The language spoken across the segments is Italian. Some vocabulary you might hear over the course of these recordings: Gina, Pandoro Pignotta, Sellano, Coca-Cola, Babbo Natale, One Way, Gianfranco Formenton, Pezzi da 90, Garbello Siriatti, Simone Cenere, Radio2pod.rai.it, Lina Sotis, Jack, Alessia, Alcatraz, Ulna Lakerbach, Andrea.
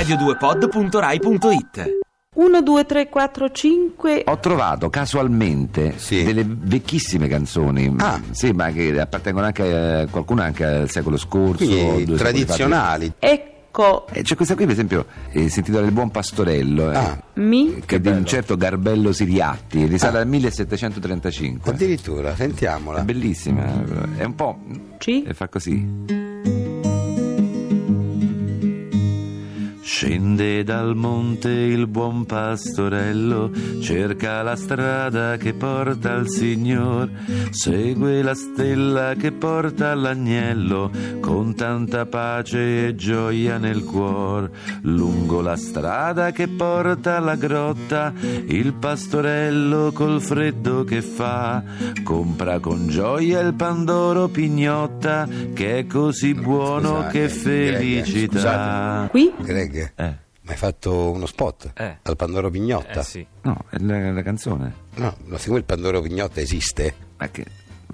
Radio2pod.rai.it 1, 2, 3, 4, 5. Ho trovato casualmente delle vecchissime canzoni. Sì, ma che appartengono anche qualcuna anche al secolo scorso. Quindi, tradizionali. Ecco. C'è questa qui, per esempio, si intitola Il Buon Pastorello. Che è di un certo Garbello Siriatti, risale al 1735. Addirittura, sentiamola. È bellissima, è un po'. E fa così. Scende dal monte il buon pastorello, cerca la strada che porta al Signor, segue la stella che porta all'agnello, con tanta pace e gioia nel cuor. Lungo la strada che porta alla grotta, il pastorello col freddo che fa, compra con gioia il Pandoro Pignotta, che è così buono. Scusate, che felicità. Scusate. Qui? Greg. Ma hai fatto uno spot al Pandoro Pignotta? Sì. No, è la canzone. No, siccome il Pandoro Pignotta esiste. Ma che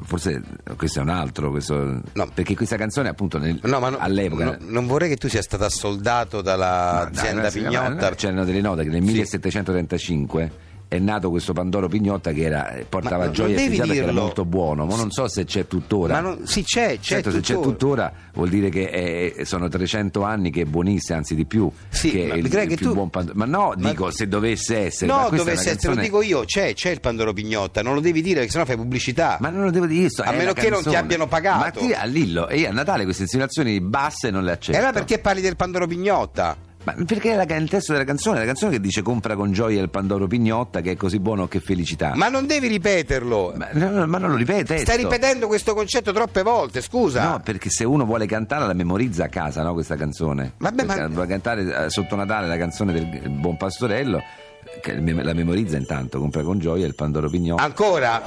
forse questo è un altro, questo. No, perché questa canzone appunto all'epoca. No, non vorrei che tu sia stato assoldato dall'azienda Pignotta. C'erano delle note che nel 1735 è nato questo Pandoro Pignotta che portava gioia e che era molto buono, ma non so se c'è tuttora. C'è certo, tuttora. Se c'è tuttora vuol dire che sono 300 anni che è buonissimo, anzi di più, che ma è il più buon Pandoro. Se dovesse essere. No, dovesse essere, canzone. Lo dico io, c'è il Pandoro Pignotta, non lo devi dire perché sennò fai pubblicità. Ma non lo devo dire, a meno che non ti abbiano pagato. Ma a Lillo e a Natale queste insinuazioni basse non le accetto. E allora perché parli del Pandoro Pignotta? Ma perché il testo della canzone, la canzone che dice compra con gioia il Pandoro Pignotta che è così buono che felicità. Ma non devi ripeterlo. Ma non lo ripete. Stai ripetendo questo concetto troppe volte, scusa. No, perché se uno vuole cantare la memorizza a casa, no, questa canzone. Vabbè, vuole cantare sotto Natale la canzone del Buon Pastorello, che la memorizza intanto, compra con gioia il Pandoro Pignotta. Ancora!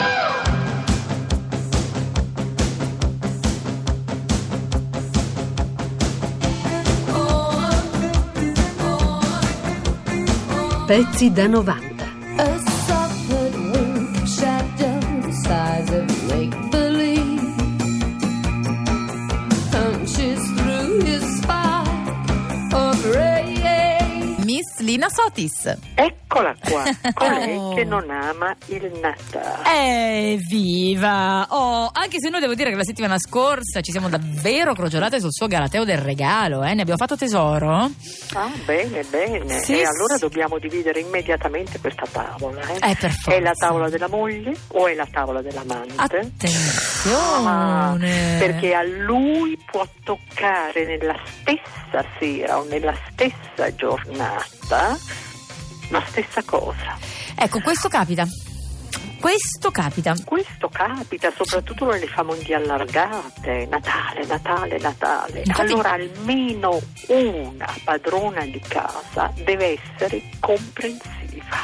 Pezzi da 90. A softwood wind shadow the size of make-believe punches through his spine of ray. Miss Lina Sotis. Eccola qua, colei che non ama il Natale. Evviva! Oh, anche se noi devo dire che la settimana scorsa ci siamo davvero crogiolate sul suo galateo del regalo, ne abbiamo fatto tesoro. Ah, bene. Sì, e allora dobbiamo dividere immediatamente questa tavola. Per forza. È la tavola della moglie o è la tavola dell'amante? Attenzione! Perché a lui può toccare nella stessa sera o nella stessa giornata la stessa cosa. Ecco, questo capita soprattutto nelle famiglie allargate. Natale. Infatti, allora almeno una padrona di casa deve essere comprensiva,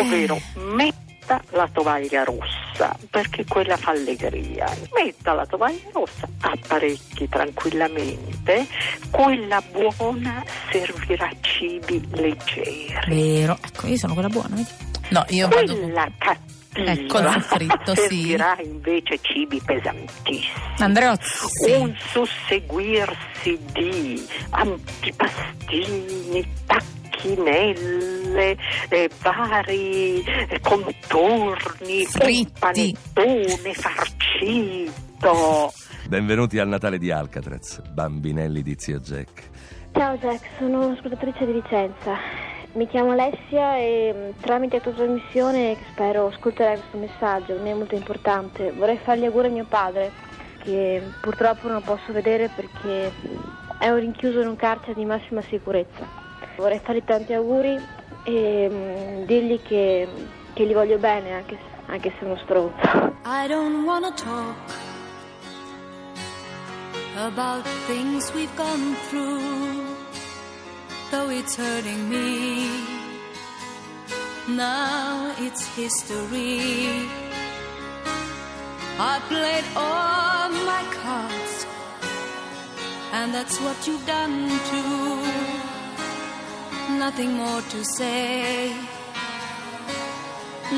ovvero metta la tovaglia rossa perché quella fa allegria. Metta la tovaglia rossa, apparecchi tranquillamente, quella buona servirà cibi leggeri. Vero, ecco, io sono quella buona, vedi? No, io quella cattiva, ecco, il soffritto servirà invece cibi pesantissimi. Andreozzi. Un susseguirsi di antipastini, tacchinelle, vari contorni, panettone, farcito. Benvenuti al Natale di Alcatraz, bambinelli di zio Jack. Ciao Jack, sono un'ascoltatrice di Vicenza. Mi chiamo Alessia e tramite la tua trasmissione spero ascolterai questo messaggio, per me è molto importante. Vorrei fare gli auguri a mio padre, che purtroppo non posso vedere perché è un rinchiuso in un carcere di massima sicurezza. Vorrei fargli tanti auguri e dirgli che gli voglio bene, anche se è uno stronzo. I don't wanna talk about things we've gone through, though it's hurting me, now it's history. I played all my cards, and that's what you've done too. Nothing more to say,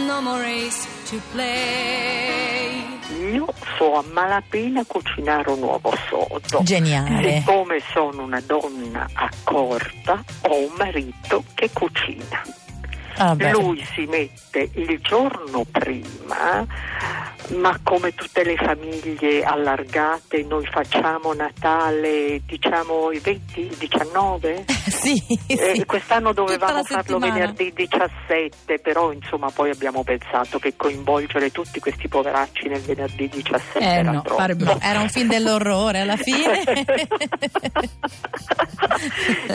no more ace to play. Io so a malapena cucinare un uovo sodo. Geniale. Siccome sono una donna accorta, ho un marito che cucina. Ah, lui si mette il giorno prima, ma come tutte le famiglie allargate noi facciamo Natale, diciamo il 20, il 19? Sì. Quest'anno dovevamo farlo venerdì 17, però insomma poi abbiamo pensato che coinvolgere tutti questi poveracci nel venerdì 17 era no, troppo. Era un film dell'orrore alla fine.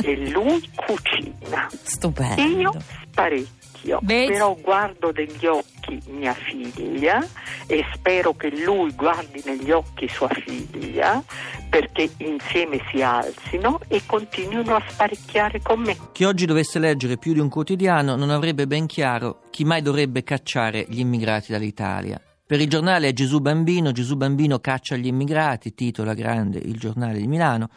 E lui cucina. Stupendo. Io parecchio. Vedi? Però guardo degli occhi mia figlia e spero che lui guardi negli occhi sua figlia, perché insieme si alzino e continuino a sparecchiare con me. Chi oggi dovesse leggere più di un quotidiano non avrebbe ben chiaro chi mai dovrebbe cacciare gli immigrati dall'Italia. Per il giornale è Gesù Bambino caccia gli immigrati, titola grande il giornale di Milano.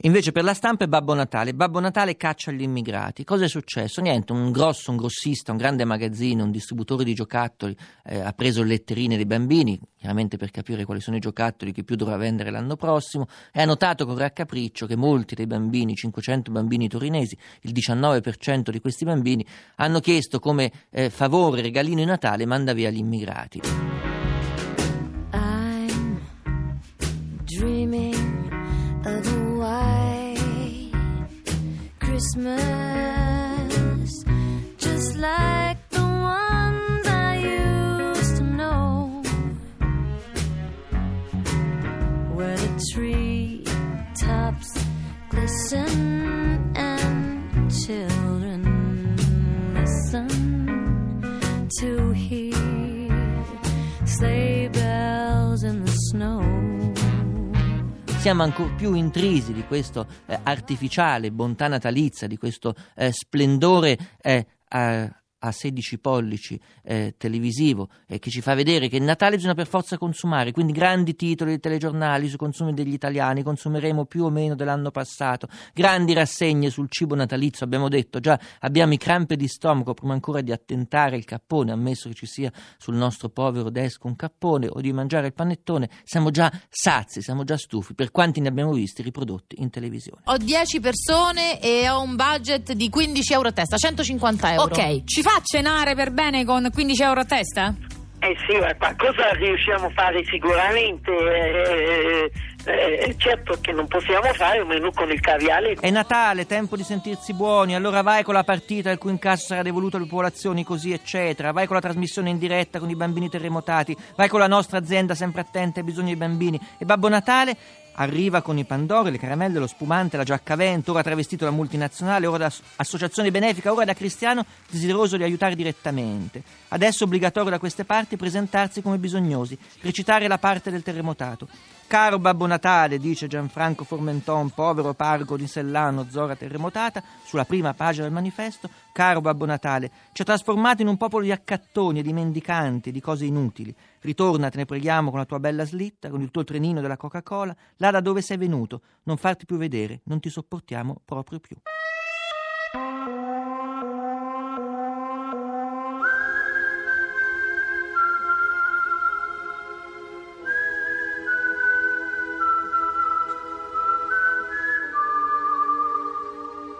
Invece per la stampa è Babbo Natale caccia gli immigrati. Cosa è successo? Niente, un grossista, un grande magazzino, un distributore di giocattoli ha preso letterine dei bambini, chiaramente per capire quali sono i giocattoli che più dovrà vendere l'anno prossimo, e ha notato con raccapriccio che molti dei bambini, 500 bambini torinesi, il 19% di questi bambini, hanno chiesto come favore, regalino di Natale, manda via gli immigrati. I'm dreaming of a white Christmas, just like the ones I used to know, where the tree tops glisten and children listen to hear sleigh bells in the snow. Siamo ancora più intrisi di questo artificiale bontà natalizia, di questo splendore a 16 pollici televisivo che ci fa vedere che il Natale bisogna per forza consumare, quindi grandi titoli di telegiornali sui consumi degli italiani, consumeremo più o meno dell'anno passato, grandi rassegne sul cibo natalizio, abbiamo detto già, abbiamo i crampe di stomaco prima ancora di attentare il cappone, ammesso che ci sia sul nostro povero desco un cappone, o di mangiare il panettone, siamo già sazi, siamo già stufi per quanti ne abbiamo visti riprodotti in televisione. Ho 10 persone e ho un budget di 15 euro a testa, 150 euro, ok, ci fa cenare per bene con 15 euro a testa? Eh sì, ma qualcosa riusciamo a fare sicuramente. Certo che non possiamo fare un menù con il caviale. È Natale, tempo di sentirsi buoni, allora vai con la partita il cui incasso sarà devoluto alle popolazioni, così eccetera, vai con la trasmissione in diretta con i bambini terremotati, vai con la nostra azienda sempre attenta ai bisogni dei bambini. E Babbo Natale arriva con i pandori, le caramelle, lo spumante, la giaccavento, ora travestito da multinazionale, ora da associazione benefica, ora da cristiano desideroso di aiutare direttamente. Adesso è obbligatorio da queste parti presentarsi come bisognosi, recitare la parte del terremotato. Caro Babbo Natale, dice Gianfranco Formenton, povero pargo di Sellano, zona terremotata, sulla prima pagina del manifesto, caro Babbo Natale, ci ha trasformato in un popolo di accattoni e di mendicanti, di cose inutili. Ritorna, te ne preghiamo, con la tua bella slitta, con il tuo trenino della Coca-Cola, là da dove sei venuto, non farti più vedere, non ti sopportiamo proprio più.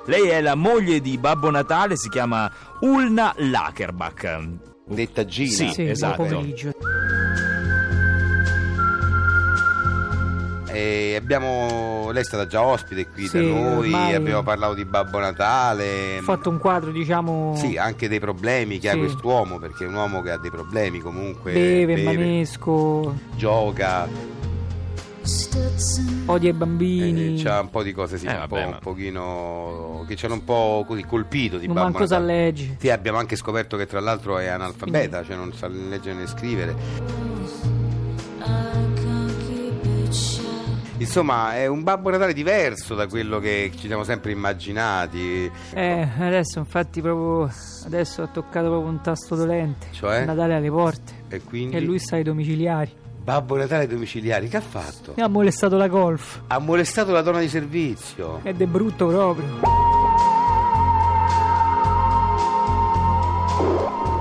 Lei è la moglie di Babbo Natale, si chiama Ulna Lakerbach. Detta Gina. Sì, esatto. Buon pomeriggio. Lei è stata già ospite qui da noi, abbiamo parlato di Babbo Natale. Ho fatto un quadro, diciamo. Sì, anche dei problemi che ha quest'uomo, perché è un uomo che ha dei problemi comunque. Beve, manesco. Gioca. Odia i bambini. C'ha un po' di cose, un pochino che c'hanno un po' così colpito di non Babbo Natale. Non manco sa leggere. Sì, abbiamo anche scoperto che tra l'altro è analfabeta, cioè non sa leggere né scrivere. Insomma, è un Babbo Natale diverso da quello che ci siamo sempre immaginati. Adesso infatti proprio adesso ha toccato proprio un tasto dolente. Cioè? Natale alle porte. E quindi? E lui sta ai domiciliari. Babbo Natale domiciliari, che ha fatto? Ha molestato la golf. Ha molestato la donna di servizio. Ed è brutto proprio.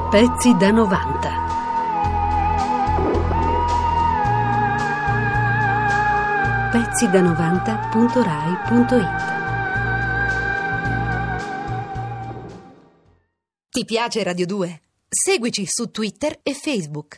Pezzi da 90. Pezzi da 90.rai.it. Ti piace Radio 2? Seguici su Twitter e Facebook.